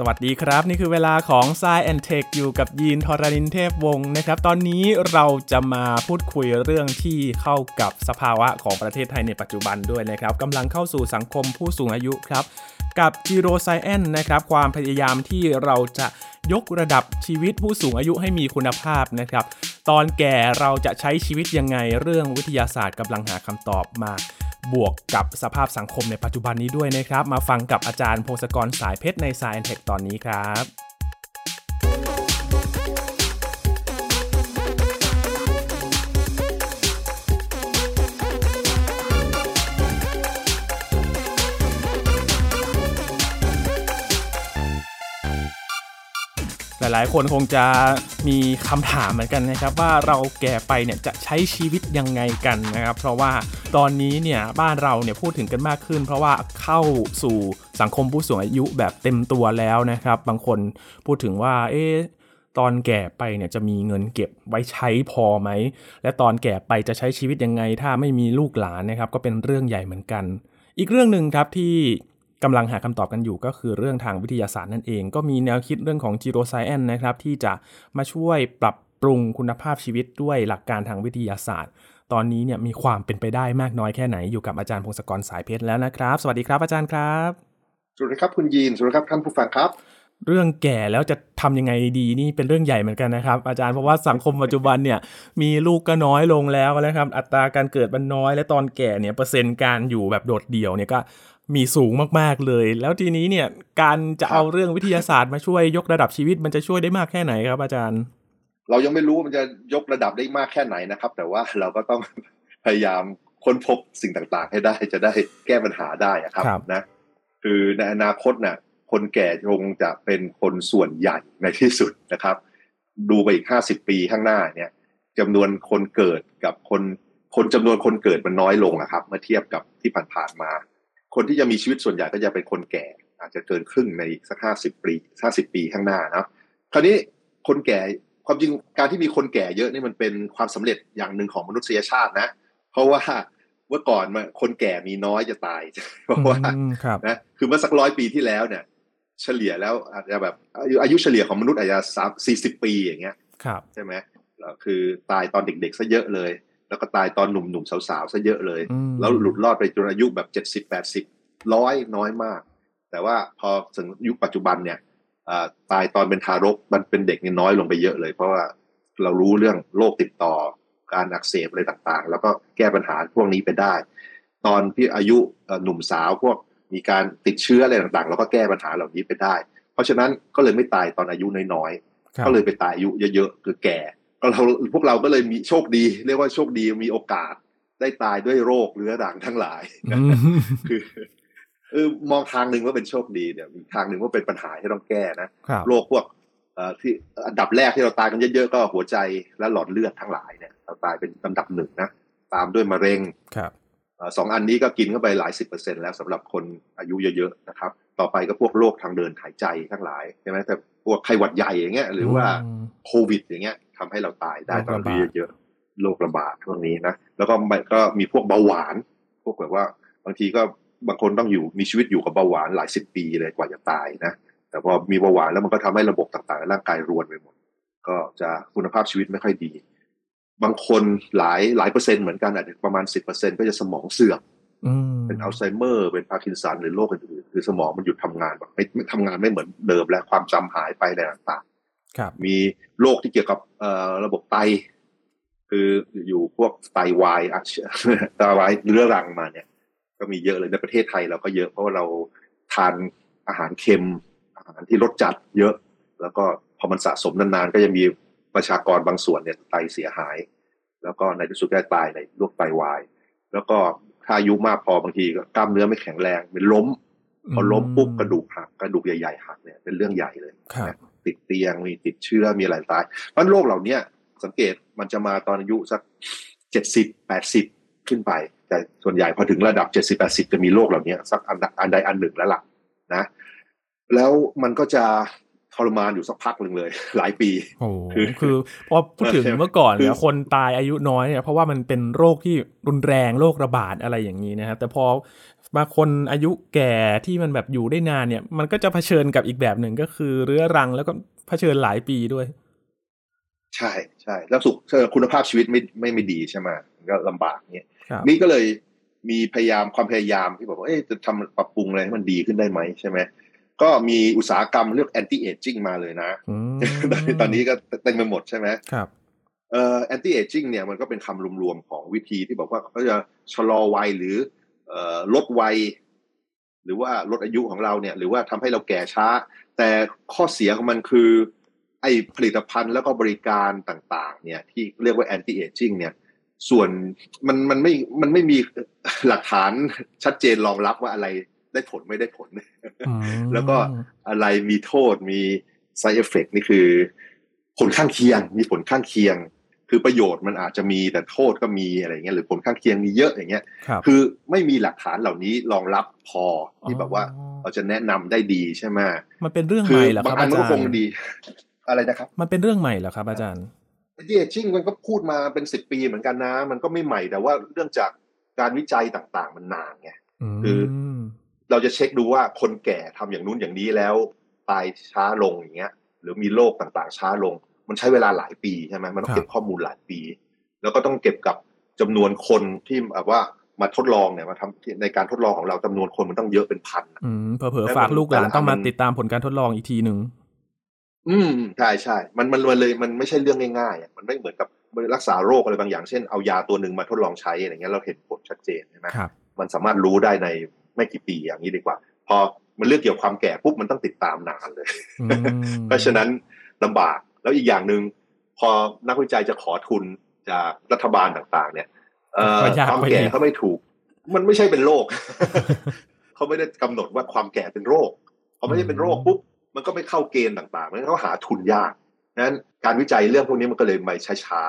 สวัสดีครับนี่คือเวลาของ Science and Tech อยู่กับยีนทรณินเทพวงศ์นะครับตอนนี้เราจะมาพูดคุยเรื่องที่เข้ากับสภาวะของประเทศไทยในปัจจุบันด้วยนะครับกำลังเข้าสู่สังคมผู้สูงอายุครับกับ Giro Science นะครับความพยายามที่เราจะยกระดับชีวิตผู้สูงอายุให้มีคุณภาพนะครับตอนแก่เราจะใช้ชีวิตยังไงเรื่องวิทยาศาสตร์กำลังหาคำตอบมาบวกกับสภาพสังคมในปัจจุบันนี้ด้วยนะครับมาฟังกับอาจารย์พงศกรสายเพชรใน Science Tech ตอนนี้ครับหลายๆคนคงจะมีคำถามเหมือนกันนะครับว่าเราแก่ไปเนี่ยจะใช้ชีวิตยังไงกันนะครับเพราะว่าตอนนี้เนี่ยบ้านเราเนี่ยพูดถึงกันมากขึ้นเพราะว่าเข้าสู่สังคมผู้สูงอายุแบบเต็มตัวแล้วนะครับบางคนพูดถึงว่าตอนแก่ไปเนี่ยจะมีเงินเก็บไว้ใช้พอไหมและตอนแก่ไปจะใช้ชีวิตยังไงถ้าไม่มีลูกหลานนะครับก็เป็นเรื่องใหญ่เหมือนกันอีกเรื่องนึงครับที่กำลังหาคำตอบกันอยู่ก็คือเรื่องทางวิทยาศาสตร์นั่นเองก็มีแนวคิดเรื่องของ Giro Science นะครับที่จะมาช่วยปรับปรุงคุณภาพชีวิตด้วยหลักการทางวิทยาศาสตร์ตอนนี้เนี่ยมีความเป็นไปได้มากน้อยแค่ไหนอยู่กับอาจารย์พงศกรสายเพชรแล้วนะครับสวัสดีครับอาจารย์ครับสวัสดีครับคุณยีนสวัสดีครับท่านผู้ฟังครับเรื่องแก่แล้วจะทำยังไงดีนี่เป็นเรื่องใหญ่เหมือนกันนะครับอาจารย์เพราะว่าสังคมปัจจุบันเนี่ยมีลูกก็น้อยลงแล้วนะครับอัตราการเกิดมันน้อยและตอนแก่เนี่ยเปอร์เซ็นต์การอยู่แบบโดดเดี่ยวเนี่ยก็มีสูงมากๆเลยแล้วทีนี้เนี่ยการจะเอาเรื่องวิทยาศาสตร์มาช่วยยกระดับชีวิตมันจะช่วยได้มากแค่ไหนครับอาจารย์เรายังไม่รู้มันจะยกระดับได้มากแค่ไหนนะครับแต่ว่าเราก็ต้องพยายามค้นพบสิ่งต่างๆให้ได้จะได้แก้ปัญหาได้ครับนะคือในอนาคตน่ะคนแก่คงจะเป็นคนส่วนใหญ่ในที่สุดนะครับดูไปอีก50ปีข้างหน้าเนี่ยจำนวนคนเกิดกับคนจำนวนคนเกิดมันน้อยลงนะครับเมื่อเทียบกับที่ผ่านๆมาคนที่จะมีชีวิตส่วนใหญ่ก็จะเป็นคนแก่อาจจะเกินครึ่งในสัก50ปีข้างหน้านะคราวนี้คนแก่ความจริงการที่มีคนแก่เยอะนี่มันเป็นความสำเร็จอย่างหนึ่งของมนุษยชาตินะเพราะว่าเมื่อก่อนมาคนแก่มีน้อยจะตายเพราะว่านะคือเมื่อสัก100ปีที่แล้วเนี่ยเฉลี่ยแล้วอาจจะแบบอายุเฉลี่ยของมนุษย์อาจจะ40 ปีอย่างเงี้ยใช่ไหมแล้วคือตายตอนเด็กๆซะเยอะเลยแล้วก็ตายตอนหนุ่มๆสาวๆซะเยอะเลยแล้วหลุดรอดไปจนอายุแบบ70-80-100น้อยมากแต่ว่าพอถึงยุคปัจจุบันเนี่ยตายตอนเป็นทารกมันเป็นเด็กนี่น้อยลงไปเยอะเลยเพราะว่าเรารู้เรื่องโรคติดต่อการอักเสบอะไรต่างๆแล้วก็แก้ปัญหาพวกนี้ไปได้ตอนที่อายุหนุ่มสาวพวกมีการติดเชื้ออะไรต่างๆเราก็แก้ปัญหาเหล่านี้ไปได้เพราะฉะนั้นก็เลยไม่ตายตอนอายุน้อยๆก็เลยไปตายอายุเยอะๆคือแก่พวกเราก็เลยมีโชคดีเรียกว่าโชคดีมีโอกาสได้ตายด้วยโรคเรื้อรังทั้งหลายคือมองทางหนึ่งว่าเป็นโชคดีเนี่ยอีกทางหนึ่งว่าเป็นปัญหาที่ต้องแก้นะโรคพวกที่อันดับแรกที่เราตายกันเยอะๆก็หัวใจและหลอดเลือดทั้งหลายเนี่ยเราตายเป็นลำดับ1นะตามด้วยมะเร็งสองอันนี้ก็กินเข้าไปหลาย 10% แล้วสำหรับคนอายุเยอะๆนะครับต่อไปก็พวกโรคทางเดินหายใจทั้งหลายใช่ไหมแต่พวกไข้หวัดใหญ่อย่างเงี้ยหรือว่าโควิดอย่างเงี้ยทำให้เราตายได้ตอนอายุเยอะๆโรคระบาดพวกนี้นะแล้วก็มีพวกเบาหวานพวกแบบว่าบางทีก็บางคนต้องอยู่มีชีวิตอยู่กับเบาหวานหลาย10 ปีเลยกว่าจะตายนะแต่พอมีเบาหวานแล้วมันก็ทำให้ระบบต่างๆในร่างกายรวนไปหมดก็จะคุณภาพชีวิตไม่ค่อยดีบางคนหลายเปอร์เซ็นต์เหมือนกันอาจจะประมาณ 10% ก็จะสมองเสื่อมเป็นอัลไซเมอร์เป็นพาร์กินสันหรือโรคอื่นๆคือสมองมันหยุดทำงานแบบไม่ทำงานไม่เหมือนเดิมและความจำหายไปอะไรต่างๆมีโรคที่เกี่ยวกับระบบไตคืออยู่พวกไตวายเรื้อรังมาเนี่ยก็มีเยอะเลยในประเทศไทยเราก็เยอะเพราะว่าเราทานอาหารเค็มอาหารที่รสจัดเยอะแล้วก็พอมันสะสมนานๆก็จะมีประชากรบางส่วนเนี่ยไตเสียหายแล้วก็ในที่สุดก็ตายในโรคไตวายแล้วก็ถ้าอายุมากพอบางทีก็กล้ามเนื้อไม่แข็งแรงเป็นล้มพอล้มปุ๊บกระดูกหักกระดูกใหญ่ๆหักเนี่ยเป็นเรื่องใหญ่เลยติดเตียงมีติดเชื้อมีอะไรตายเพราะโรคเหล่านี้สังเกตมันจะมาตอนอายุสัก 70-80 ขึ้นไปแต่ส่วนใหญ่พอถึงระดับ 70-80 จะมีโรคเหล่านี้สักอันใดอันหนึ่งแล้วล่ะนะแล้วมันก็จะ ทรมานอยู่สักพักหนึ่งเลยหลายปีโอ้คือพอพูดถึงเมื่อก่อนเนี่ยคนตายอายุน้อยเนี่ยเพราะว่ามันเป็นโรคที่รุนแรงโรคระบาดอะไรอย่างนี้นะครับแต่พอมาคนอายุแก่ที่มันแบบอยู่ได้นานเนี่ยมันก็จะเผชิญกับอีกแบบหนึ่งก็คือเรื้อรังแล้วก็เผชิญหลายปีด้วยใช่ใช่แล้วสุขคุณภาพชีวิตไม่ดีใช่ไหมก็ลำบากเนี่ยนี่ก็เลยมีความพยายามที่บอกว่าจะทำปรับปรุงอะไรให้มันดีขึ้นได้ไหมใช่ไหมก็มีอุตสาหกรรมเรื่อง anti aging มาเลยนะตอนนี้ก็เต็มไปหมดใช่ไหมครับanti aging เนี่ยมันก็เป็นคำรวมๆของวิธีที่บอกว่าเขาจะชะลอวัยหรือลดวัยหรือว่าลดอายุของเราเนี่ยหรือว่าทำให้เราแก่ช้าแต่ข้อเสียของมันคือไอ้ผลิตภัณฑ์แล้วก็บริการต่างๆเนี่ยที่เรียกว่า anti aging เนี่ยส่วนมันไม่มีหลักฐานชัดเจนรองรับว่าอะไรได้ผลไม่ได้ผล แล้วก็อะไรมีโทษมี side effect นี่คือผลข้างเคียงมีผลข้างเคียงคือประโยชน์มันอาจจะมีแต่โทษก็มีอะไรเงี้ยหรือผลข้างเคียงมีเยอะอย่างเงี้ย คือไม่มีหลักฐานเหล่านี้รองรับพอที่แบบว่าเราจะแนะนำได้ดีใช่ไหมมันเป็นเรื่องใหม่เหรอครับอาจารย์มันก็คงดีอะไรนะครับมันเป็นเรื่องใหม่เหรอครับอาจารย์เยชิ่งมันก็พูดมาเป็น10ปีเหมือนกันนะมันก็ไม่ใหม่แต่ว่าเรื่องจากการวิจัยต่างๆมันนานไงคือเราจะเช็คดูว่าคนแก่ทำอย่างนู้นอย่างนี้แล้วตายช้าลงอย่างเงี้ยหรือมีโรคต่างๆช้าลงมันใช้เวลาหลายปีใช่ไหมมันต้องเก็บข้อมูลหลายปีแล้วก็ต้องเก็บกับจำนวนคนที่แบบว่ามาทดลองเนี่ยมาทำในการทดลองของเราจำนวนคนมันต้องเยอะเป็นพันเผลอฝากลูกหลานต้องมาติดตามผลการทดลองอีกทีนึงใช่ใช่มันเลยมันไม่ใช่เรื่องง่ายๆมันไม่เหมือนกับรักษาโรคอะไรบางอย่างเช่นเอายาตัวหนึ่งมาทดลองใช้อะไรเงี้ยเราเห็นผลชัดเจนใช่ไหมมันสามารถรู้ได้ในไม่กี่ปีอย่างนี้ดีกว่าพอมันเรื่องเกี่ยวกับความแก่ปุ๊บมันต้องติดตามนานเลย เพราะฉะนั้นลำบากแล้วอีกอย่างนึงพอนักวิจัยจะขอทุนจากรัฐบาลต่างๆเนี่ยความแก่เขาไม่ถูกมันไม่ใช่เป็นโรค เขาไม่ได้กำหนดว่าความแก่เป็นโรคเขาไม่ได้เป็นโรคปุ๊บมันก็ไม่เข้าเกณฑ์ต่างๆมันก็หาทุนยากนั้นการวิจัยเรื่องพวกนี้มันก็เลยไปช้า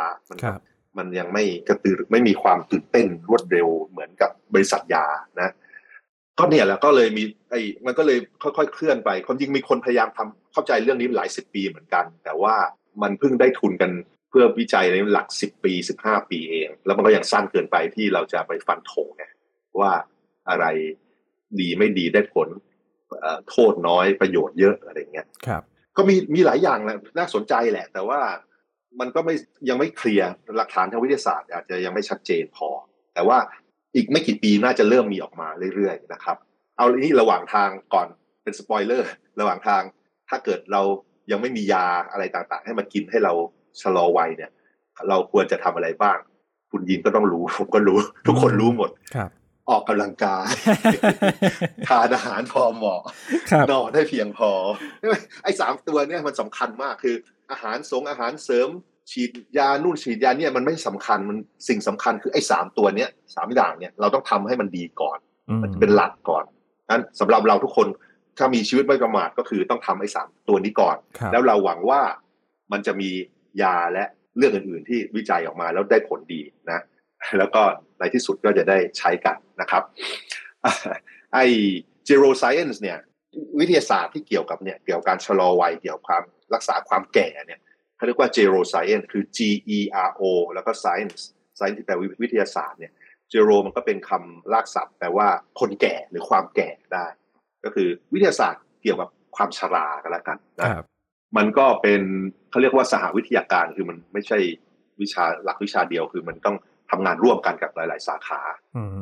ๆมันยังไม่กระตือไม่มีความตื่นเต้นรวดเร็วเหมือนกับบริษัทยานะก็เนี่ยแหละก็เลยมีมันก็เลยค่อยๆเคลื่อนไปความจริงมีคนพยายามทำเข้าใจเรื่องนี้หลายสิบปีเหมือนกันแต่ว่ามันเพิ่งได้ทุนกันเพื่อวิจัยในหลัก10ปี15ปีเองแล้วมันก็ยังสั้นเกินไปที่เราจะไปฟันธงไงว่าอะไรดีไม่ดีได้ผลโทษน้อยประโยชน์เยอะอะไรเงี้ยครับก็มีหลายอย่างแหละน่าสนใจแหละแต่ว่ามันก็ยังไม่เคลียร์หลักฐานทางวิทยาศาสตร์อาจจะยังไม่ชัดเจนพอแต่ว่าอีกไม่กี่ปีน่าจะเริ่มมีออกมาเรื่อยๆนะครับเอานี่ระหว่างทางก่อนเป็นสปอยเลอร์ระหว่างทางถ้าเกิดเรายังไม่มียาอะไรต่างๆให้มากินให้เราชะลอวัยเนี่ยเราควรจะทำอะไรบ้างคุณยินก็ต้องรู้ผมก็รู้ทุกคนรู้หมดครับออกกำลังกายทานอาหารพอเหมาะนอนให้เพียงพอไอ้3ตัวเนี่ยมันสำคัญมากคืออาหารเสริมฉีดยานู่นฉีดยาเนี่ยมันไม่สำคัญมันสิ่งสำคัญคือไอ้3ตัวเนี้ย3อย่างเนี่ยเราต้องทำให้มันดีก่อนมันเป็นหลักก่อนงั้นสำหรับเราทุกคนถ้ามีชีวิตไม่ประมาทก็คือต้องทำไอ้3ตัวนี้ก่อนแล้วเราหวังว่ามันจะมียาและเรื่องอื่นๆที่วิจัยออกมาแล้วได้ผลดีนะแล้วก็ในที่สุดก็จะได้ใช้กันนะครับไอ้ Gero Science เนี่ยวิทยาศาสตร์ที่เกี่ยวกับเนี่ยเกี่ยวกับการชะลอวัยเกี่ยวกับความรักษาความแก่เนี่ยเขาเรียกว่า Gero Science คือ GERO แล้วก็ Science ที่แปลวิทยาศาสตร์เนี่ย Gero มันก็เป็นคำลากศัพท์แปลว่าคนแก่หรือความแก่ได้ก็คือวิทยาศาสตร์เกี่ยวกับความชรากันละกันนะมันก็เป็นเขาเรียกว่าสหวิทยาการคือมันไม่ใช่วิชาหลักวิชาเดียวคือมันต้องทำงานร่วมกันกับหลายๆสาขา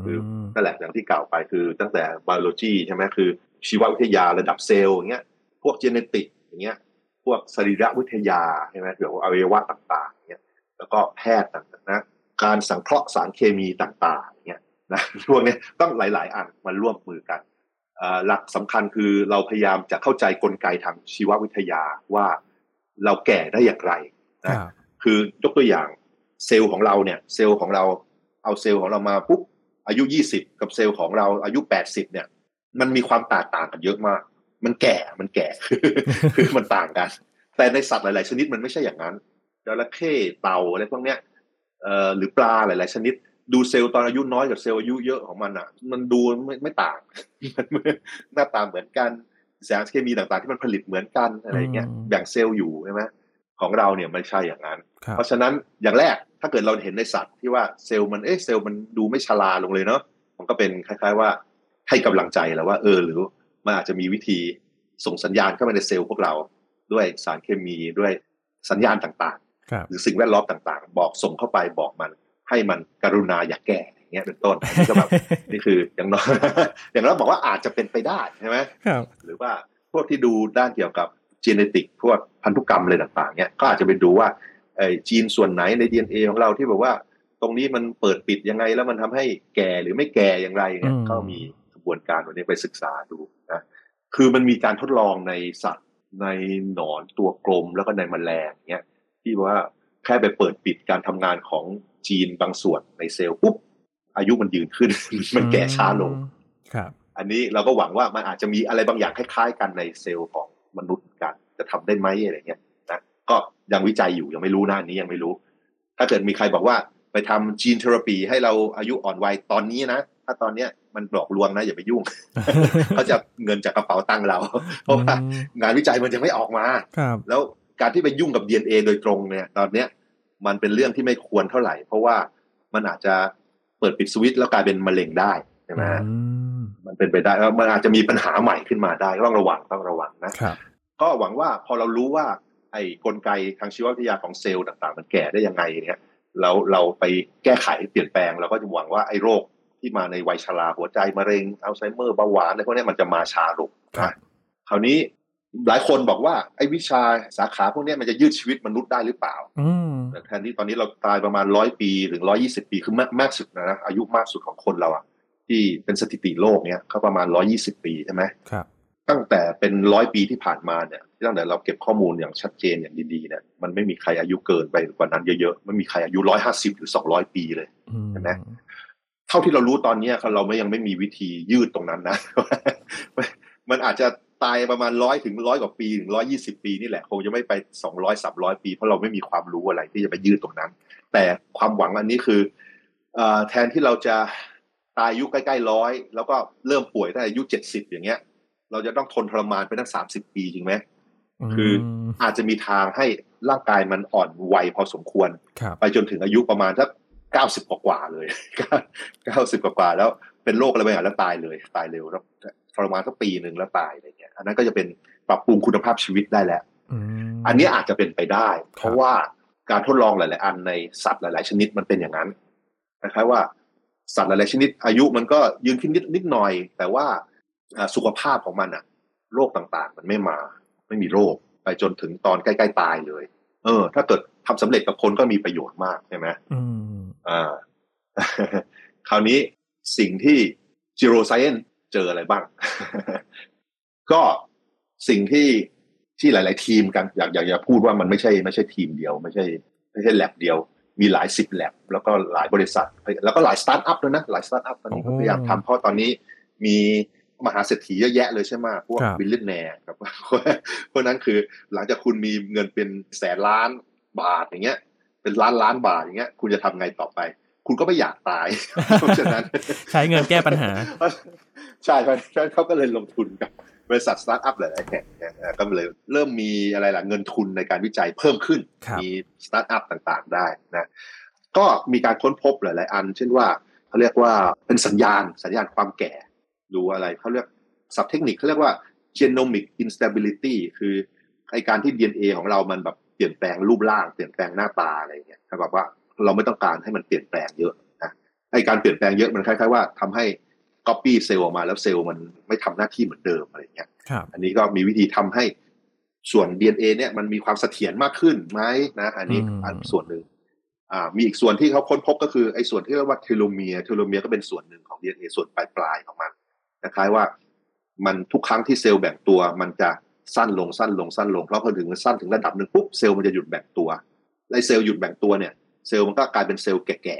คือนั่นแหละอย่างที่กล่าวไปคือตั้งแต่ biology ใช่ไหมคือชีววิทยาระดับเซลล์อย่างเงี้ยพวก genetic อย่างเงี้ยพวกสรีรวิทยาใช่ไหมเกี่ยวกับอวัยวะต่างๆอย่างเงี้ยแล้วก็แพทย์ต่างๆนะการสังเคราะห์สารเคมีต่างๆอย่างเงี้ยนะพวกนี้ต้องหลายๆอันมาร่วมมือกันหลักสำคัญคือเราพยายามจะเข้าใจกลไกทางชีววิทยาว่าเราแก่ได้อย่างไรนะคือยกตัวอย่างเซลล์ของเราเนี่ยเซลล์ของเราเอาเซลล์ของเรามาปุ๊บอายุ20กับเซลล์ของเราอายุ80เนี่ยมันมีความต่างกันเยอะมากมันแก่ คือมันต่างกันแต่ในสัตว์หลายๆชนิดมันไม่ใช่อย่างนั้นจระเข้เต่าอะไรพวกเนี้ยหรือปลาหลายๆชนิดดูเซลล์ตอนอายุน้อยกับเซลล์อายุเยอะของมันอ่ะมันดูไม่ต่าง หน้าตาเหมือนกัน สารเคมีต่างๆที่มันผลิตเหมือนกันอะไรเงี้ยแบ่งเซลล์อยู่ใช่ไหมของเราเนี่ยไม่ใช่อย่างนั้นเพราะฉะนั้นอย่างแรกถ้าเกิดเราเห็นในสัตว์ที่ว่าเซลล์มันเซลล์มันดูไม่ชราลงเลยเนาะมันก็เป็นคล้ายๆว่าให้กำลังใจแล้วว่าหรือมันอาจจะมีวิธีส่งสัญญาณเข้าไปในเซลล์พวกเราด้วยสารเคมีด้วยสัญญาณต่างๆหรือสิ่งแวดล้อมต่างๆบอกส่งเข้าไปบอกมันให้มันกรุณาอย่าแก่อย่างเงี้ยเป็นต้นนี่ก็แบบนี่คืออย่างน้อยอย่างเราบอกว่าอาจจะเป็นไปได้ใช่ไหมหรือว่าพวกที่ดูด้านเกี่ยวกับจีเนติกพวกพันธุกรรมอะไรต่างๆเงี้ยก็อาจจะไปดูว่าจีนส่วนไหนใน DNA ของเราที่แบบว่าตรงนี้มันเปิดปิดยังไงแล้วมันทำให้แก่หรือไม่แก่อย่างไรเนี่ยก็มีกระบวนการวันนี้ไปศึกษาดูนะคือมันมีการทดลองในสัตว์ในหนอนตัวกลมแล้วก็ในแมลงเงี้ยที่ว่าแค่ไปเปิดปิดการทำงานของจีนบางส่วนในเซลล์ปุ๊บอายุมันยืนขึ้น มันแก่ช้าลงครับอันนี้เราก็หวังว่ามันอาจจะมีอะไรบางอย่างคล้ายๆกันในเซลล์ของมนุษย์กันจะทำได้ไหมอะไรเงี้ยนะก็ยังวิจัยอยู่ยังไม่รู้นะอันนี้ยังไม่รู้ถ้าเกิดมีใครบอกว่าไปทำจีนเทอราปีให้เราอายุอ่อนวัยตอนนี้นะถ้าตอนเนี้ยมันหลอกลวงนะอย่าไปยุ่งเขาจะเงินจากกระเป๋าตังค์เราเพราะว่างานวิจัยมันยังไม่ออกมาแล้วการที่ไปยุ่งกับ DNA โดยตรงเนี่ยตอนเนี้ยมันเป็นเรื่องที่ไม่ควรเท่าไหร่เพราะว่ามันอาจจะเปิดปิดสวิตช์แล้วกลายเป็นมะเร็งได้ใช่ไหมมันเป็นไปได้แล้วมันอาจจะมีปัญหาใหม่ขึ้นมาได้ต้องระวังนะก็หวังว่าพอเรารู้ว่าไอ้กลไกทางชีววิทยาของเซลล์ต่างๆมันแก่ได้ยังไงเนี่ยแล้วเราไปแก้ไขเปลี่ยนแปลงเราก็จะหวังว่าไอ้โรคที่มาในวัยชราหัวใจมะเร็งอัลไซเมอร์เบาหวานอะไรพวกนี้มันจะมาช้าลงนะคราวนี้หลายคนบอกว่าไอ้วิชาสาขาพวกนี้มันจะยืดชีวิตมนุษย์ได้หรือเปล่าแต่แทนที่ตอนนี้เราตายประมาณ100ปีถึง120ปีคือมากสุดนะอายุมากสุดของคนเราอ่ะที่เป็นสถิติโลกเนี่ยเขาประมาณ120ปีใช่ไหมครับตั้งแต่เป็น100ปีที่ผ่านมาเนี่ยตั้งแต่เราเก็บข้อมูลอย่างชัดเจนอย่างดีๆเนี่ยมันไม่มีใครอายุเกินไปกว่านั้นเยอะๆไม่มีใครอายุ150หรือ200ปีเลยใช่ไหมเท่าที่เรารู้ตอนนี้เรายังไม่มีวิธียืดตรงนั้นนะ มันอาจจะตายประมาณ100ถึง100กว่าปีถึง120ปีนี่แหละคงจะไม่ไป200 300ปีเพราะเราไม่มีความรู้อะไรที่จะไปยืดตรงนั้นแต่ความหวังอันนี้คือแทนที่เราจะตายอายุใกล้ๆ100แล้วก็เริ่มป่วยตั้งแต่อายุ70อย่างเงี้ยเราจะต้องทนทรมานไปตั้ง30ปีจริงไหมคืออาจจะมีทางให้ร่างกายมันอ่อนวัยพอสมควรไปจนถึงอายุประมาณสัก90กว่าเลย90กว่าแล้วเป็นโรคอะไรบางอย่างแล้วตายเร็วแล้วทรมานสักปีนึงแล้วตายอะไรเงี้ยอันนั้นก็จะเป็นปรับปรุงคุณภาพชีวิตได้แล้วอันนี้อาจจะเป็นไปได้เพราะว่าการทดลองหลายๆอันในสัตว์หลายๆชนิดมันเป็นอย่างนั้นนะครับว่าสัตว์หลายๆชนิดอายุมันก็ยืนขึ้นนิดหน่อยแต่ว่าสุขภาพของมันอะโรคต่างๆมันไม่มาไม่มีโรคไปจนถึงตอนใกล้ๆตายเลยถ้าเกิดทำสำเร็จกับคนก็มีประโยชน์มากใช่ไหมคราวนี้สิ่งที่จิโรไซเอนเจออะไรบ้าง ก็สิ่งที่หลายๆทีมกันอยากพูดว่ามันไม่ใช่ทีมเดียวไม่ใช่แลบเดียวมีหลายสิบแลบแล้วก็หลายบริษัทแล้วก็หลายสตาร์ทอัพด้วยนะหลายสตาร์ทอัพตอนนี้ก็พยายามทำเพราะตอนนี้มีมหาเศรษฐีเยอะแยะเลยใช่ไหมพวกบิลเลียนแนร์กับเพราะนั้นคือหลังจากคุณมีเงินเป็นแสนล้านบาทอย่างเงี้ยเป็นล้านบาทอย่างเงี้ยคุณจะทำไงต่อไปคุณก็ไม่อยากตายเพราะฉะนั้นใช้เงินแก้ปัญหาใช่เพราะเขาก็เลยลงทุนกับบริษัทสตาร์ทอัพหลายๆแห่งก็เลยเริ่มมีอะไรล่ะเงินทุนในการวิจัยเพิ่มขึ้นมีสตาร์ทอัพต่างๆได้นะก็มีการค้นพบหลายๆอันเช่นว่าเขาเรียกว่าเป็นสัญญาณความแก่ดูอะไรเขาเรียกศัพท์เทคนิคเขาเรียกว่า genomic instability คือไอการที่ DNA ของเรามันแบบเปลี่ยนแปลงรูปร่างเปลี่ยนแปลงหน้าตาอะไรเงี้ยแบบว่าเราไม่ต้องการให้มันเปลี่ยนแปลงเยอะนะไอการเปลี่ยนแปลงเยอะมันคล้ายๆว่าทำให้ copy เซลล์ออกมาแล้วเซลล์มันไม่ทำหน้าที่เหมือนเดิมอะไรเงี้ยอันนี้ก็มีวิธีทำให้ส่วน DNA เนี่ยมันมีความเสถียรมากขึ้นไหมนะอันนี้ส่วนหนึ่งมีอีกส่วนที่เขาค้นพบก็คือไอส่วนที่เรียกว่าเทโลเมียร์ก็เป็นส่วนหนึ่งของ DNA ส่วนปลายของมันคล้ายว่ามันทุกครั้งที่เซลล์แบ่งตัวมันจะสั้นลงเพราะพอถึงมันสั้นถึงระดับหนึ่งปุ๊บเซลล์มันจะหยุดแบ่งตัวและเซลล์หยุดแบ่งตัวเนี่ยเซลล์มันก็กลายเป็นเซลล์แก่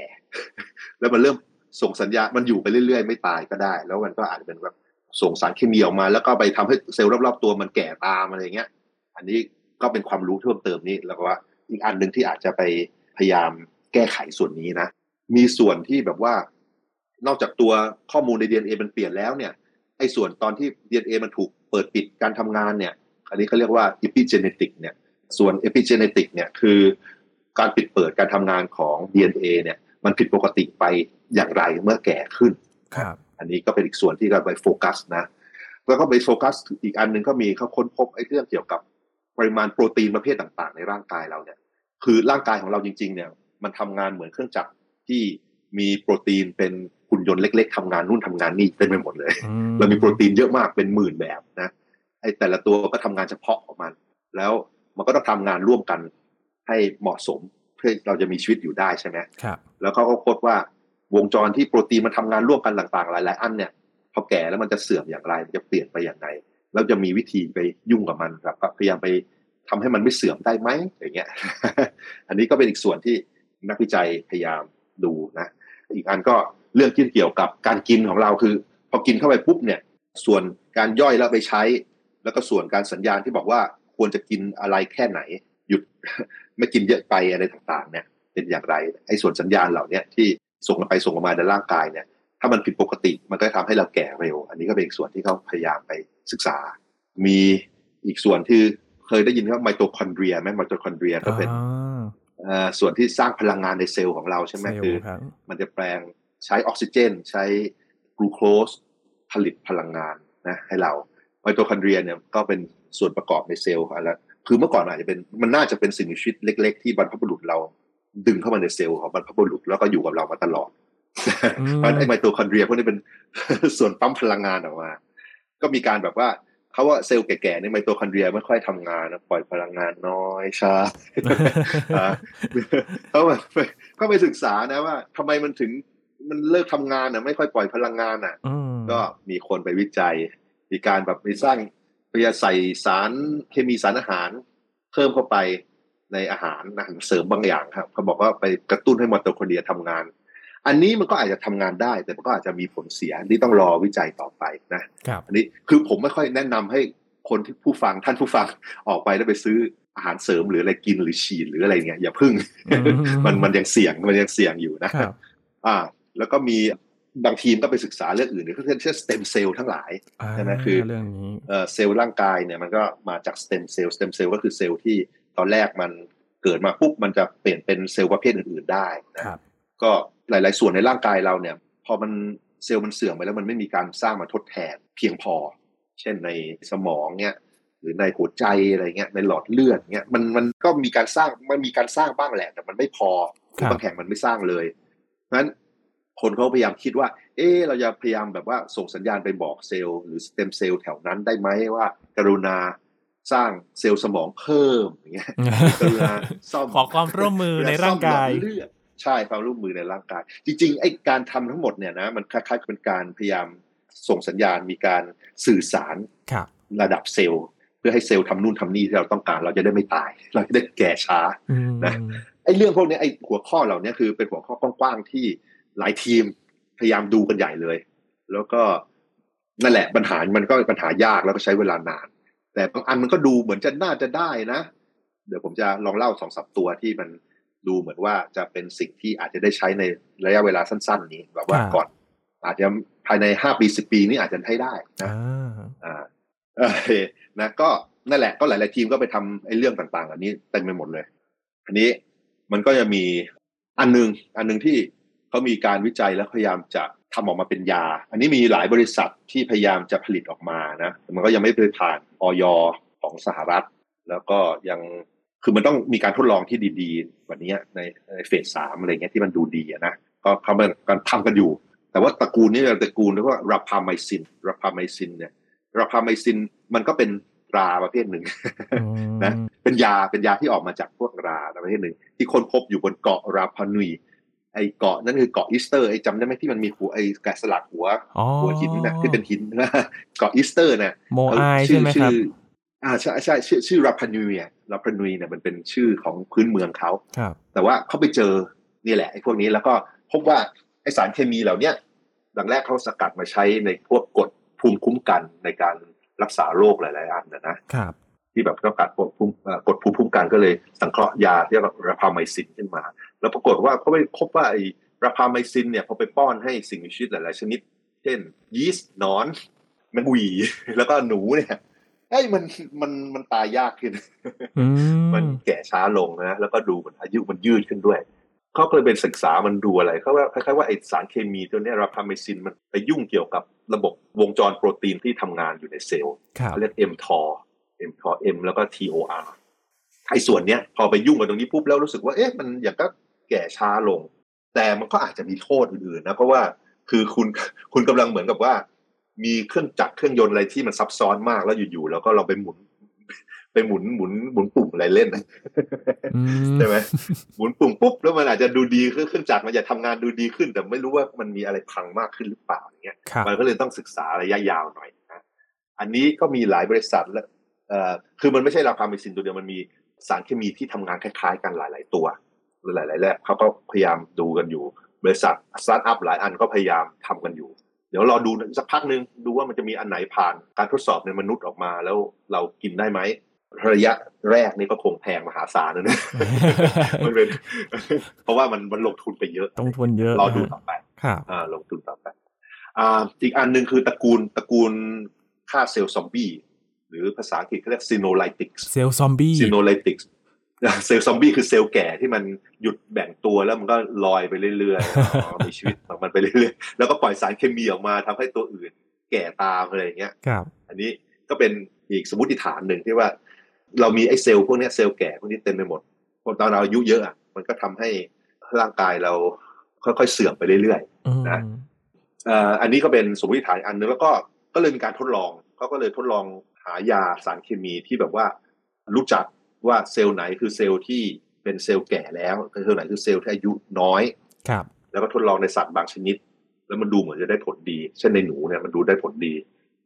ๆแล้วมันเริ่มส่งสัญญาณมันอยู่ไปเรื่อยๆไม่ตายก็ได้แล้วมันก็อาจจะเป็นแบบส่งสารเคมีออกมาแล้วก็ไปทำให้เซลล์รอบๆตัวมันแก่ตามอะไรเงี้ยอันนี้ก็เป็นความรู้เพิ่มเติมนี่แล้วก็ว่าอีกอันหนึ่งที่อาจจะไปพยายามแก้ไขส่วนนี้นะมีส่วนที่แบบว่านอกจากตัวข้อมูลใน DNA มันเปลี่ยนแล้วเนี่ยไอ้ส่วนตอนที่ DNA มันถูก เปิดปิดการทำงานเนี่ยอันนี้เขาเรียกว่า epigenetic เนี่ยส่วน epigenetic เนี่ยคือการปิดเปิดการทำงานของ DNA เนี่ยมันผิดปกติไปอย่างไรเมื่อแก่ขึ้นครับอันนี้ก็เป็นอีกส่วนที่เราไปโฟกัสนะแล้วก็ไปโฟกัสอีกอันหนึ่งก็มีเขาค้นพบไอ้เรื่องเกี่ยวกับปริมาณโปรตีนประเภทต่างๆในร่างกายเราเนี่ยคือร่างกายของเราจริงๆเนี่ยมันทำงานเหมือนเครื่องจักรที่มีโปรตีนเป็นหุ่นยนต์เล็กๆทำงานนู่นทำงานนี่เต็มไปหมดเลยเรามีโปรตีนเยอะมากเป็นหมื่นแบบนะไอ้แต่ละตัวก็ทำงานเฉพาะของมันแล้วมันก็ต้องทำงานร่วมกันให้เหมาะสมเพื่อเราจะมีชีวิตอยู่ได้ใช่ไหมครับแล้วเขาก็พบว่าวงจรที่โปรตีนมันทำงานร่วมกันต่างๆหลายๆอันเนี่ยพอแก่แล้วมันจะเสื่อมอย่างไรมันจะเปลี่ยนไปอย่างไรแล้วจะมีวิธีไปยุ่งกับมันครับพยายามไปทำให้มันไม่เสื่อมได้ไหมอย่างเงี้ย อันนี้ก็เป็นอีกส่วนที่นักวิจัยพยายามดูนะอีกอันก็เรื่องเกี่ยวกับการกินของเราคือพอกินเข้าไปปุ๊บเนี่ยส่วนการย่อยแล้วไปใช้แล้วก็ส่วนการสัญญาณที่บอกว่าควรจะกินอะไรแค่ไหนหยุด ไม่กินเยอะไปอะไรต่างๆเนี่ยเป็นอย่างไรไอ้ส่วนสัญญาณเหล่านี้ที่ส่งกันไปส่งกันมาในร่างกายเนี่ยถ้ามันผิดปกติมันก็ทำให้เราแก่เร็วอันนี้ก็เป็นอีกส่วนที่เขาพยายามไปศึกษามีอีกส่วนที่เคยได้ยินว่าไมโทคอนเดรียไหมไมโทคอนเดรียก็เป็นส่วนที่สร้างพลังงานในเซลล์ของเราใช่ไหมคือมันจะแปลงใช้ออกซิเจนใช้กลูโคสผลิตพลังงานนะให้เราไมโทคอนเดรียเนี่ยก็เป็นส่วนประกอบในเซลล์แล้วคือเมื่อก่อนอาจจะเป็นมันน่าจะเป็นสิ่งมีชีวิตเล็กๆที่บรรพบุรุษเราดึงเข้ามาในเซลล์ของบรรพบุรุษแล้วก็อยู่กับเรามาตลอดเพราะไอ้ไมโทคอนเดรียพวกนี้เป็นส่วนปั๊มพลังงานออกมาก็มีการแบบว่าเขาว่าเซลล์แก่ๆในไมโทคอนเดรียไม่ค่อยทำงานปล่อยพลังงานน้อยช้าเขาก็ไปศึกษานะว่าทำไมมันถึงมันเลิกทำงานอ่ะไม่ค่อยปล่อยพลังงานอ่ะก็มีคนไปวิจัยมีการแบบไปสร้างพยายามใส่สารเคมีสารอาหารเพิ่มเข้าไปในอาหารเสริมบางอย่างครับเขาบอกว่าไปกระตุ้นให้ไมโทคอนเดรียทำงานอันนี้มันก็อาจจะทำงานได้แต่มันก็อาจจะมีผลเสียที่ต้องรอวิจัยต่อไปนะอันนี้คือผมไม่ค่อยแนะนำให้คนที่ผู้ฟังท่านผู้ฟังออกไปแล้วไปซื้ออาหารเสริมหรืออะไรกินหรือฉีดหรืออะไรเงี้ยอย่าพึ่ง มันยังเสี่ยงอยู่นะแล้วก็มีบางทีมก็ไปศึกษาเรื่องอื่นเช่นสเต็มเซลล์ทั้งหลายใช่ไหมคือเซลล์ร่างกายเนี่ยมันก็มาจากสเต็มเซลล์สเต็มเซลล์ก็คือเซลล์ที่ตอนแรกมันเกิดมาปุ๊บมันจะเปลี่ยนเป็นเซลล์ประเภทอื่นๆได้ก็หลายๆส่วนในร่างกายเราเนี่ยพอมันเซลล์มันเสื่อมไปแล้วมันไม่มีการสร้างมาทดแทนเพียงพอเช่นในสมองเนี่ยหรือในหัวใจอะไรเงี้ยในหลอดเลือดเงี้ยมันก็มีการสร้างมันมีการสร้างบ้างแหละแต่มันไม่พอบางแห่งมันไม่สร้างเลยเพราะฉะนั้นคนเขาพยายามคิดว่าเออเราจะพยายามแบบว่าส่งสัญญาณไปบอกเซลล์หรือสเต็มเซลล์แถวนั้นได้ไหมว่ากรุณาสร้างเซลล์สมองเพิ่มอย่างเงี้ยกรุณาซ่อมขอความร่วมมือในร่างกายใช่ความร่วมมือในร่างกายจริงๆไอ้การทำทั้งหมดเนี่ยนะมันคล้ายๆเป็นการพยายามส่งสัญญาณมีการสื่อสารระดับเซลล์เพื่อให้เซลล์ทำนู่นทำนี่ที่เราต้องการเราจะได้ไม่ตายเราจะได้แก่ช้านะไอ้เรื่องพวกนี้ไอ้หัวข้อเหล่านี้คือเป็นหัวข้อกว้างๆที่หลายทีมพยายามดูกันใหญ่เลยแล้วก็นั่นแหละปัญหามันก็ปัญหายากแล้วก็ใช้เวลานานแต่บางอันมันก็ดูเหมือนจะน่าจะได้นะเดี๋ยวผมจะลองเล่า 2-3 ตัวที่มันดูเหมือนว่าจะเป็นสิ่งที่อาจจะได้ใช้ในระยะเวลาสั้นๆนี้แบบว่าก่อนอาจจะภายใน5ปี10ปีนี้อาจจะใช้ได้นะนะก็นั่นแหละก็หลายๆทีมก็ไปทำไอ้เรื่องต่างๆเหล่านี้เต็มไปหมดเลยอันนี้มันก็จะมีอันนึงที่เขามีการวิจัยแล้วพยายามจะทำออกมาเป็นยาอันนี้มีหลายบริษัทที่พยายามจะผลิตออกมานะมันก็ยังไม่เคยผ่านอย.ของสหรัฐแล้วก็ยังคือมันต้องมีการทดลองที่ดีๆวันนี้ในเฟส3อะไรเงี้ยที่มันดูดีนะก็เขาเป็นการทำกันอยู่แต่ว่าตระกูลนี้เป็นตระกูลเรียกว่าราพาไมซินเนี่ยราพาไมซินมันก็เป็นราประเภทหนึ่ง นะเป็นยาที่ออกมาจากพวกราประเภทหนึ่งที่คนพบอยู่บนเกาะราพานุยไอเกาะนั่นคือเกาะอีสเตอร์ไอจำได้ไหมที่มันมีหัวไอแกะสลักหัวหินนะที่เป็นหินนะเกาะอีสเตอร์นะโมไอใช่ไหมครับใช่ชื่อราพานุยเนี่ยมันเป็นชื่อของพื้นเมืองเขาแต่ว่าเขาไปเจอนี่แหละไอ้พวกนี้แล้วก็พบว่าไอ้สารเคมีเหล่านี้ดังแรกเขาสกัดมาใช้ในพวกกฎภูมิคุ้มกันในการรักษาโรคหลายๆอันนะครับที่แบบสกัดกฎภูมิคุ้มกันก็เลยสังเคราะห์ยาเรียกว่าราพาไมซินขึ้นมาแล้วปรากฏว่าเขาไปพบว่าไอ้ราพาไมซินเนี่ยพอไปป้อนให้สิ่งมีชีวิตหลายๆชนิดเช่นยีสต์หนอนแมงวีแล้วก็หนูเนี่ย เฮ้ยมันตายยากขึ้นมันแก่ช้าลงนะแล้วก็ดูมันอายุมันยืดขึ้นด้วยเขาก็เลยไปศึกษามันดูอะไรเขาว่าคล้ายๆว่าไอสารเคมีตัวนี้ราพาไมซินมันไปยุ่งเกี่ยวกับระบบวงจรโปรตีนที่ทำงานอยู่ในเซลล์เรียก mTOR แล้วก็ TOR ไอส่วนเนี้ยพอไปยุ่งกับตรงนี้ปุ๊บแล้วรู้สึกว่าเอ๊ะมันอย่างก็แก่ช้าลงแต่มันก็อาจจะมีโทษอื่นๆนะเพราะว่าคือคุณกำลังเหมือนกับว่ามีเครื่องจักรเครื่องยนต์อะไรที่มันซับซ้อนมากแล้วอยู่ๆแล้วก็เราไปหมุนปุ่มอะไรเล่นใช่ไหมหมุนปุ่มปุ๊บแล้วมันอาจจะดูดีขึ้นเครื่องจักรมันจะทำงานดูดีขึ้นแต่ไม่รู้ว่ามันมีอะไรพังมากขึ้นหรือเปล่าอย่างเงี้ยมันก็เลยต้องศึกษาระยะยาวหน่อยนะอันนี้ก็มีหลายบริษัทแล้วคือมันไม่ใช่ราพาไมซินตัวเดียวมันมีสารเคมีที่ทำงานคล้ายๆกันหลายๆตัวหลายๆแลบเขาก็พยายามดูกันอยู่บริษัทสตาร์ทอัพหลายอันก็พยายามทำกันอยู่เดี๋ยวรอดูสักพักนึงดูว่ามันจะมีอันไหนผ่านการทดสอบในมนุษย์ออกมาแล้วเรากินได้ไหมระยะแรกนี่ก็คงแพงมหาศาลนะ มันเป็นเพราะว่ามันลงทุนไปเยอะต้องทุนเยอะรอดูต่อไปลงทุนต่อไปอีกอันนึงคือตระกูลฆ่าเซลล์ซอมบี้หรือภาษาอังกฤษเขาเรียกซีโนไลติกเซลล์ซอมบี้ซีโนไลติกเซลล์ซอมบี้คือเซลล์แก่ที่มันหยุดแบ่งตัวแล้วมันก็ลอยไปเรื่อยๆมีชีวิตของมันไปเรื่อยๆแล้วก็ปล่อยสารเคมีออกมาทำให้ตัวอื่นแก่ตามอะไรอย่างเงี้ยอันนี้ก็เป็นอีกสมมติฐานหนึ่งที่ว่าเรามีไอ้เซลล์พวกนี้เซลล์แก่พวกนี้เต็มไปหมดพอตอนเราอายุเยอะมันก็ทำให้ร่างกายเราค่อยๆเสื่อมไปเรื่อยๆนะอันนี้ก็เป็นสมมติฐานอันนึงแล้วก็เลยมีการทดลองเขาก็เลยทดลองหายาสารเคมีที่แบบว่ารู้จักว่าเซลล์ไหนคือเซลล์ที่เป็นเซลล์แก่แล้วเซลล์ไหนคือเซลล์ที่อายุน้อยครับแล้วก็ทดลองในสัตว์บางชนิดแล้วมันดูเหมือนจะได้ผลดีเช่นในหนูเนี่ยมันดูได้ผลดี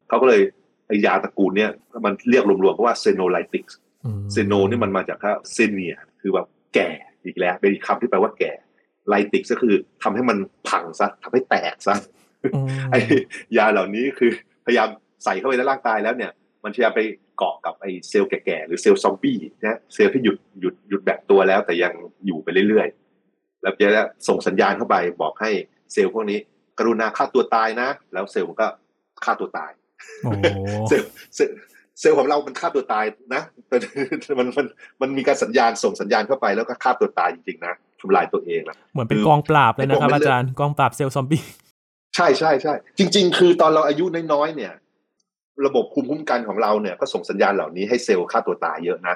เขาก็เลยไอยาตระกูลเนี่ยมันเรียกรวมๆว่าเซโนไลติกส์เซโนนี่มันมาจากคำเซเนียคือแบบแก่อีกแล้วเป็นคำที่แปลว่าแก่ไลติกก็คือทำให้มันพังซะทำให้แตกซะไอยาเหล่านี้คือพยายามใส่เข้าไปในร่างกายแล้วเนี่ยมันพยายามไปเกาะกับไอ้เซลล์แก่ๆหรือเซลล์ซอมบี้นะเซลล์ที่หยุดแบ่งตัวแล้วแต่ยังอยู่ไปเรื่อยๆแล้วจะส่งสัญญาณเข้าไปบอกให้เซลล์พวกนี้กรุณาฆ่าตัวตายนะแล้วเซลล์มันก็ฆ่าตัวตาย เซลล์ของเรามันฆ่าตัวตายนะมันมีการสัญญาณส่งสัญญาณเข้าไปแล้วก็ฆ่าตัวตายจริงๆนะทำลายตัวเองนะเหมือนเป็นกองปราบเลยนะครับอาจารย์กองปราบเซลล์ซอมบี้ใช่ใช่ใช่จริงๆคือตอนเราอายุน้อยๆเนี่ยระบบภูมิคุ้มกันของเราเนี่ยก็ส่งสัญญาณเหล่านี้ให้เซลล์ฆ่าตัวตายเยอะนะ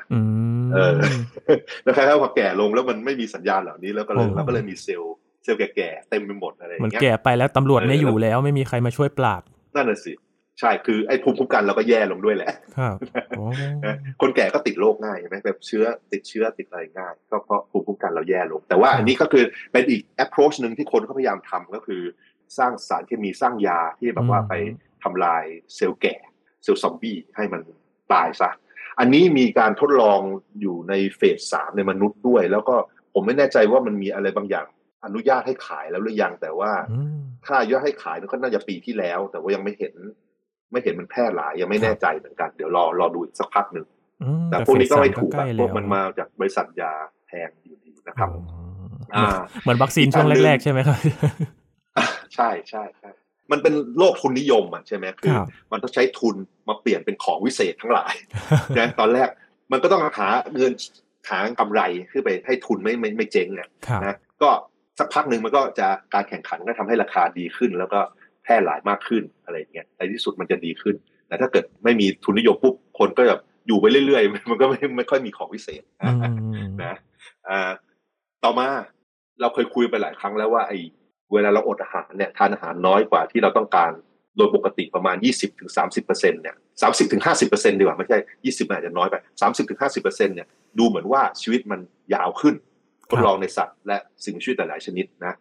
แล้วใครถ้าพอแก่ลงแล้วมันไม่มีสัญญาณเหล่านี้แล้วก็เลยเราก็เลยมีเซลล์แก่ๆเต็มไปหมดอะไรอย่างเงี้ยมันแก่ไปแล้วตำรวจไม่อยู่แล้วไม่มีใครมาช่วยปราบนั่นน่ะสิใช่คือไอ้ภูมิคุ้มกันเราก็แย่ลงด้วยแหละครับคนแก่ก็ติดโรคง่ายใช่ไหมแบบเชื้อติดเชื้อติดอะไรง่ายก็เพราะภูมิคุ้มกันเราแย่ลงแต่ว่าอันนี้ก็คือเป็นอีก approach นึงที่คนเขาพยายามทำก็คือสร้างสารเคมีสร้างยาที่แบบว่าไปทำลายเซลล์แก่เซลล์ซอมบี้ให้มันตายซะอันนี้มีการทดลองอยู่ในเฟส 3ในมนุษย์ด้วยแล้วก็ผมไม่แน่ใจว่ามันมีอะไรบางอย่างอนุญาตให้ขายแล้วหรือยังแต่ว่าถ้าอนุญาตให้ขายก็น่าจะปีที่แล้วแต่ว่ายังไม่เห็นมันแพร่หลายยังไม่แน่ใจเหมือนกันเดี๋ยวรอดูอีกสักพักนึงแต่พวกนี้ก็ไม่ถูกพวกมันมาจากบริษัทยาแพงอยู่ดีนะครับเหมือนวัคซีนช่วงแรกๆใช่ไหมครับใช่ใช่ครับมันเป็นโลกทุนนิยมอ่ะใช่ไหมคือมันต้องใช้ทุนมาเปลี่ยนเป็นของวิเศษทั้งหลายดังนั้นตอนแรกมันก็ต้องหาเงินหากำไรขึ้นไปให้ทุนไม่เจ๊งอ่ะนะก็สักพักหนึ่งมันก็จะการแข่งขันก็ทำให้ราคาดีขึ้นแล้วก็แพร่หลายมากขึ้นอะไรอย่างเงี้ยในที่สุดมันจะดีขึ้นแต่ถ้าเกิดไม่มีทุนนิยมปุ๊บคนก็แบบอยู่ไปเรื่อยๆมันก็ไม่ค่อยมีของวิเศษนะต่อมาเราเคยคุยไปหลายครั้งแล้วว่าไอ้เวลาเราอดอาหารเนี่ยทานอาหารน้อยกว่าที่เราต้องการโดยปกติประมาณ 20-30% เนี่ย 30-50% ดีกว่าไม่ใช่20อาจจะน้อยไป 30-50% เนี่ยดูเหมือนว่าชีวิตมันยาวขึ้นทดลองในสัตว์และสิ่งมีชีวิตหลายชนิดนะ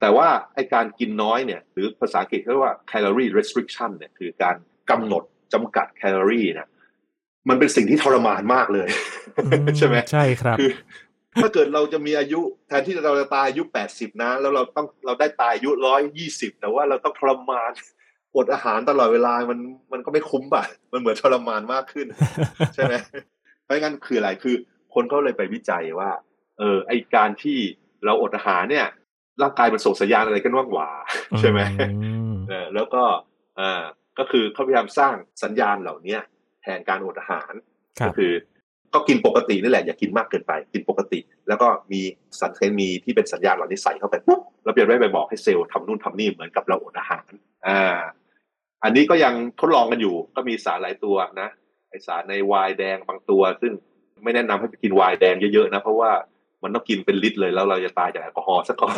แต่ว่าไอ้การกินน้อยเนี่ยหรือภาษาอังกฤษเรียกว่า calorie restriction เนี่ยคือการกำหนดจำกัดแคลอรี่นะมันเป็นสิ่งที่ทรมานมากเลย ใช่ไหมใช่ครับ ถ้าเกิดเราจะมีอายุแทนที่เราจะตายอายุ80นะแล้วเราได้ตายอายุ120แต่ว่าเราต้องทรมานอดอาหารตลอดเวลามันก็ไม่คุ้มป่ะมันเหมือนทรมานมากขึ้น ใช่ไหมเพราะงั้นคืออะไรคือคนเขาเลยไปวิจัยว่าไอการที่เราอดอาหารเนี่ยร่างกายมันส่งสัญญาณอะไรกันว่างหวา ใช่ไหมแล้วก็ก็คือเขาพยายามสร้างสัญญาณเหล่านี้แท นการอดอาหารก็คือก็กินปกตินี่แหละอย่ากินมากเกินไปกินปกติแล้วก็มีสารเคมีที่เป็นสัญญาณเหล่านี้ใส่เข้าไปปุ๊บแล้วเปลี่ยนไปบอกให้เซลล์ทำนู่นทำนี่เหมือนกับเราอดอาหารอันนี้ก็ยังทดลองกันอยู่ก็มีสารหลายตัวนะไอสารในไวน์แดงบางตัวซึ่งไม่แนะนำให้ไปกินไวน์แดงเยอะๆนะเพราะว่ามันต้องกินเป็นลิตรเลยแล้วเราจะตายจากแอลกอฮอล์ซะก่อน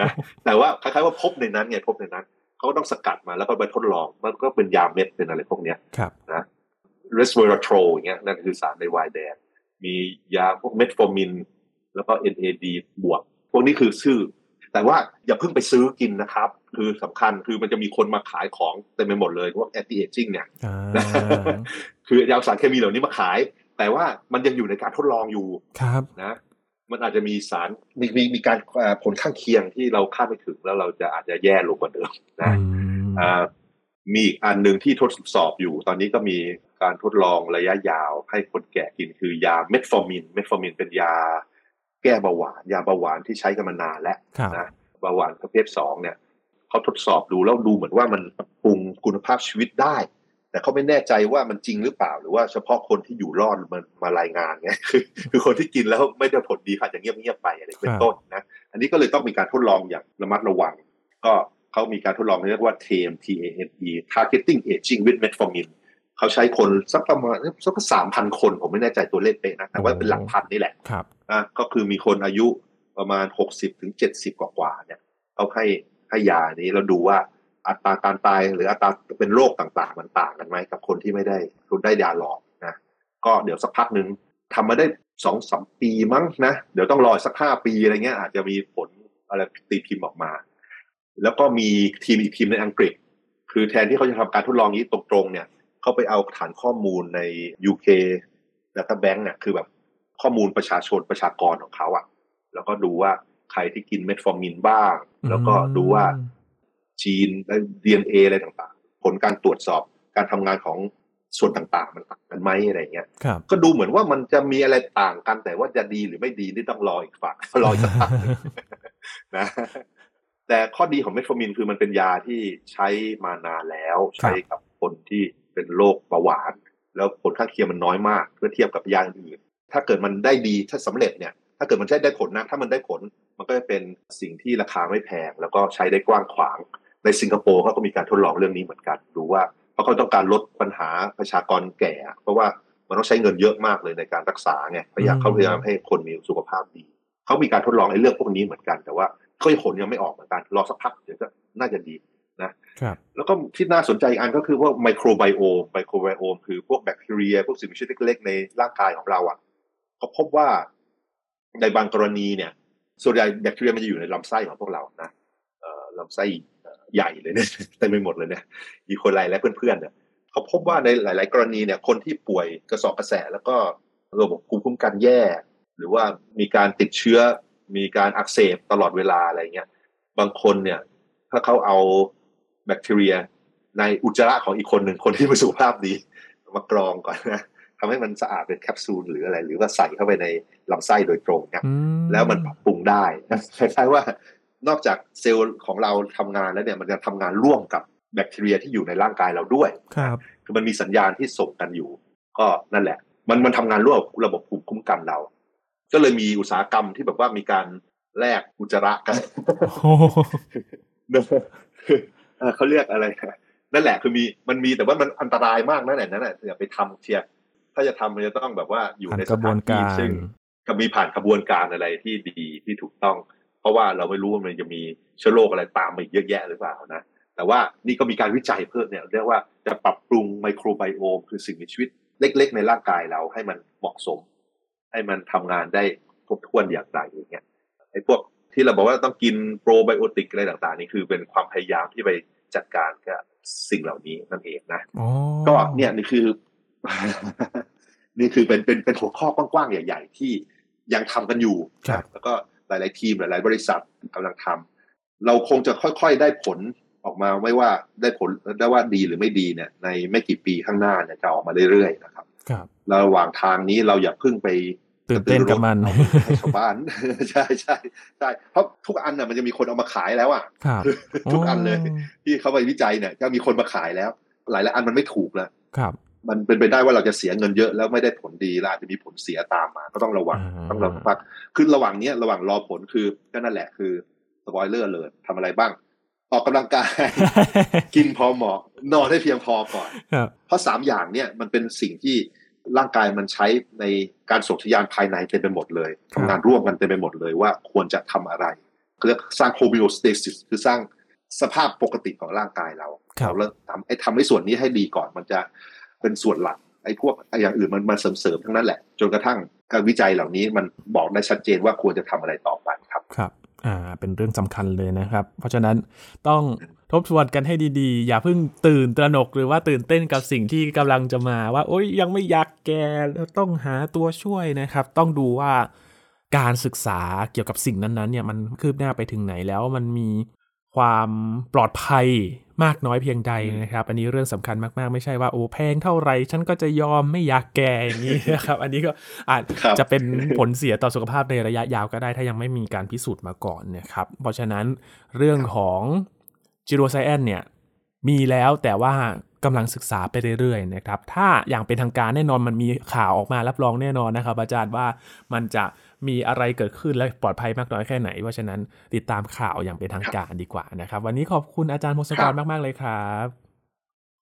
นะแต่ว่าคล้ายๆว่าพบในนั้นไงพบในนั้นเขาก็ต้องสกัดมาแล้วก็ไปทดลองมันก็เป็นยาเม็ดเป็นอะไรพวกเนี้ยนะresveratrol อย่างเงี้ยนั่นคือสารในไวน์แดงมียาพวกเมทฟอร์มินแล้วก็ NAD บวกพวกนี้คือชื่อแต่ว่าอย่าเพิ่งไปซื้อกินนะครับคือสำคัญคือมันจะมีคนมาขายของเต็มไปหมดเลยพวก anti aging เนี่ย คือเอาสารเคมีเหล่านี้มาขายแต่ว่ามันยังอยู่ในการทดลองอยู่นะมันอาจจะมีสารมีการผลข้างเคียงที่เราคาดไม่ถึงแล้วเราจะอาจจะแย่ลงกว่าเดิมนะมีอีกอันหนึ่งที่ทดสอบอยู่ตอนนี้ก็มีการทดลองระยะยาวให้คนแก่กินคือยาเมทฟอร์มินเมทฟอร์มินเป็นยาแก้เบาหวานยาเบาหวานที่ใช้กันมานานแล้วนะเบาหวานประเภท2เนี่ยเขาทดสอบดูแล้วดูเหมือนว่ามันปรับปรุงคุณภาพชีวิตได้แต่เขาไม่แน่ใจว่ามันจริงหรือเปล่าหรือว่าเฉพาะคนที่อยู่รอดมันมารายงานไงคือคนที่กินแล้วไม่ได้ผลดีค่ะจะเงียบๆไปอะไรเป็นต้นนะอันนี้ก็เลยต้องมีการทดลองอย่างระมัดระวังก็เขามีการทดลองเรียกว่า TAME Targeting Aging with Metformin เขาใช้คนสักประมาณสัก 3,000 คนผมไม่แน่ใจตัวเลขเป๊ะนะแต่ว่าเป็นหลักพันนี่แหละก็คือมีคนอายุประมาณ 60-70 กว่าๆเนี่ยเขาให้ยานี้แล้วดูว่าอัตราการตายหรืออัตราเป็นโรคต่างๆมันต่างกันไหมกับคนที่ไม่ได้คุณได้ยาหลอกนะก็เดี๋ยวสักพักนึงทำมาได้ 2-3 ปีมั้งนะเดี๋ยวต้องรอสัก5ปีอะไรเงี้ยอาจจะมีผลอะไรตีพิมพ์ออกมาแล้วก็มีทีมอีกทีมในอังกฤษคือแทนที่เขาจะทำการทดลองนี้ตรงๆเนี่ยเขาไปเอาฐานข้อมูลใน UK Data Bank เนี่ยคือแบบข้อมูลประชาชนประชากรของเขาอ่ะแล้วก็ดูว่าใครที่กินเมทฟอร์มินบ้างแล้วก็ดูว่าจีนและ DNA อะไรต่างๆผลการตรวจสอบการทำงานของส่วนต่างๆมันต่างกันไหมอะไรเงี้ยก็ดูเหมือนว่ามันจะมีอะไรต่างกันแต่ว่าจะดีหรือไม่ดีนี่ต้องรออีกฝั่งรออีกสักพักนะแต่ข้อดีของเมทฟอร์มินคือมันเป็นยาที่ใช้มานานแล้วใช้กับคนที่เป็นโรคเบาหวานแล้วผลข้างเคียงมันน้อยมากเมื่อเทียบกับยาอื่นถ้าเกิดมันได้ดีถ้าสำเร็จเนี่ยถ้าเกิดมันใช้ได้ผลนะถ้ามันได้ผลมันก็จะเป็นสิ่งที่ราคาไม่แพงแล้วก็ใช้ได้กว้างขวางในสิงคโปร์เขาก็มีการทดลองเรื่องนี้เหมือนกันดูว่าเพราะเขาต้องการลดปัญหาประชากรแก่เพราะว่ามันต้องใช้เงินเยอะมากเลยในการรักษาไงพยายามเขาพยายามให้คนมีสุขภาพดีเขามีการทดลองไอ้เรื่องพวกนี้เหมือนกันแต่ว่าก็ผลยังไม่ออกเหมือนกันรอสักพักเดี๋ยวก็น่าจะดีนะแล้วก็ที่น่าสนใจอันก็คือว่าไมโครไบโอมคือพวกแบคทีเรียพวกสิ่งมีชีวิตเล็กๆในร่างกายของเราอ่ะเขาพบว่าในบางกรณีเนี่ยส่วนใหญ่แบคทีเรียมันจะอยู่ในลำไส้ของพวกเรานะลำไส้ใหญ่เลยเนี่ยเต็มไปหมดเลยเนี่ยอีโคไลและเพื่อนๆเนี่ยเขาพบว่าในหลายๆกรณีเนี่ยคนที่ป่วยกระสอบกระแสแล้วก็ระบบภูมิคุ้มกันแย่หรือว่ามีการติดเชื้อมีการอักเสบตลอดเวลาอะไรเงี้ยบางคนเนี่ยถ้าเขาเอาแบคทีเรียในอุจจาระของอีกคนหนึ่งคนที่ไม่สุขภาพดีมากรองก่อนนะทำให้มันสะอาดเป็นแคปซูลหรืออะไรหรือว่าใส่เข้าไปในลำไส้โดยตรงเนี่ยแล้วมันปรับปรุงได้คล้ายๆว่านอกจากเซลล์ของเราทำงานแล้วเนี่ยมันจะทำงานร่วมกับแบคทีเรียที่อยู่ในร่างกายเราด้วยคือมันมีสัญญาณที่ส่งกันอยู่ก็นั่นแหละมันทำงานร่วมกับระบบภูมิคุ้มกันเราก็เลยมีอุตสาหกรรมที่แบบว่ามีการแลกอุจจาระกันเขาเรียกอะไรนั่นแหละคือมันมีแต่ว่ามันอันตรายมากนั่นแหละนั่นแหละอย่าไปทำเชียร์ถ้าจะทำมันจะต้องแบบว่าอยู่ในกระบวนการซึ่งก็มีผ่านกระบวนการอะไรที่ดีที่ถูกต้องเพราะว่าเราไม่รู้ว่ามันจะมีเชื้อโรคอะไรตามมาอีกเยอะแยะหรือเปล่านะแต่ว่านี่ก็มีการวิจัยเพิ่มเนี่ยเรียกว่าจะปรับปรุงไมโครไบโอมคือสิ่งมีชีวิตเล็กๆในร่างกายเราให้มันเหมาะสมให้มันทำงานได้ครบถ้วนอย่างไรอย่างเงี้ยไอ้พวกที่เราบอกว่าต้องกินโปรไบโอติกอะไรต่างๆนี่คือเป็นความพยายามที่ไปจัดการกับสิ่งเหล่านี้นั่นเองนะก็เนี่ยนี่คือเป็นหัวข้อกว้างๆใหญ่ๆที่ยังทำกันอยู่แล้วก็หลายๆทีมหลายๆบริษัทกำลังทำเราคงจะค่อยๆได้ผลออกมาไม่ว่าได้ผลได้ว่าดีหรือไม่ดีเนี่ยในไม่กี่ปีข้างหน้าเนี่ยจะออกมาเรื่อยๆนะครับระหว่างทางนี้เราอย่าเพิ่งไปตื่นเต้นกับมันให้ชาวบ้านใช่ใช่ใช่เพราะทุกอันน่ะมันจะมีคนเอามาขายแล้วอ่ะทุกอันเลยที่เขาไปวิจัยเนี่ยจะมีคนมาขายแล้วหลายๆอันมันไม่ถูกแล้ว มันเป็นไปได้ว่าเราจะเสียเงินเยอะแล้วไม่ได้ผลดีแล้วจะมีผลเสียตามมาก็ต้องระวังต้องระวังขึ้นระหว่างนี้ระหว่างรอผลคือก็นั่นแหละคือสปอยเลอร์เลยทำอะไรบ้างออกกำลังกายกินพอเหมาะนอนให้เพียงพอก่อนเพราะ3อย่างเนี่ยมันเป็นสิ่งที่ร่างกายมันใช้ในการส่งสัญญาณภายในเต็มไปหมดเลยทำงานร่วมกันเต็มไปหมดเลยว่าควรจะทำอะไรเรียกสร้างโฮมิโอสเตซิสคือสร้างสภาพปกติของร่างกายเราเริ่มทำให้ส่วนนี้ให้ดีก่อนมันจะเป็นส่วนหลักไอ้พวกอย่างอื่นมันมาเสริมๆทั้งนั้นแหละจนกระทั่งการวิจัยเหล่านี้มันบอกได้ชัดเจนว่าควรจะทำอะไรต่อไปครับครับเป็นเรื่องสำคัญเลยนะครับเพราะฉะนั้นต้องทบทวนกันให้ดีๆอย่าเพิ่งตื่นตระหนกหรือว่าตื่นเต้นกับสิ่งที่กำลังจะมาว่าโอ๊ยยังไม่อยากแก่แล้วต้องหาตัวช่วยนะครับต้องดูว่าการศึกษาเกี่ยวกับสิ่งนั้นๆเนี่ยมันคืบหน้าไปถึงไหนแล้วมันมีความปลอดภัยมากน้อยเพียงใดนะครับอันนี้เรื่องสำคัญมากๆไม่ใช่ว่าโอ้แพงเท่าไหร่ฉันก็จะยอมไม่อยากแก่อย่างนี้นะครับอันนี้ก็อาจจะเป็นผลเสียต่อสุขภาพในระยะยาวก็ได้ถ้ายังไม่มีการพิสูจน์มาก่อนนะครับเพราะฉะนั้นเรื่องของจิโรไซแอนเนี่ยมีแล้วแต่ว่ากำลังศึกษาไปเรื่อยๆนะครับถ้าอย่างเป็นทางการแน่นอนมันมีข่าวออกมารับรองแน่นอนนะครับอาจารย์ว่ามันจะมีอะไรเกิดขึ้นและปลอดภัยมากน้อยแค่ไหนเพราะฉะนั้นติดตามข่าวอย่างเป็นทางการดีกว่านะครับวันนี้ขอบคุณอาจารย์พงศกรมากๆเลยครับ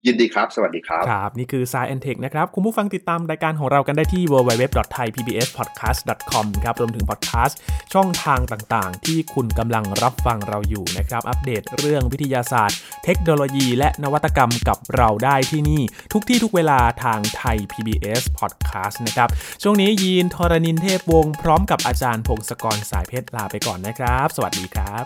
ยินดีครับสวัสดีครับครับนี่คือ Science and Tech นะครับคุณผู้ฟังติดตามรายการของเรากันได้ที่ www.thaipbspodcast.com ครับรวมถึงพอดคาสต์ช่องทางต่างๆที่คุณกำลังรับฟังเราอยู่นะครับอัปเดตเรื่องวิทยาศาสตร์เทคโนโลยีและนวัตกรรมกับเราได้ที่นี่ทุกที่ทุกเวลาทาง Thai PBS Podcast นะครับช่วงนี้ยีนทรณินเทพวงศ์พร้อมกับอาจารย์พงศกรสายเพชรลาไปก่อนนะครับสวัสดีครับ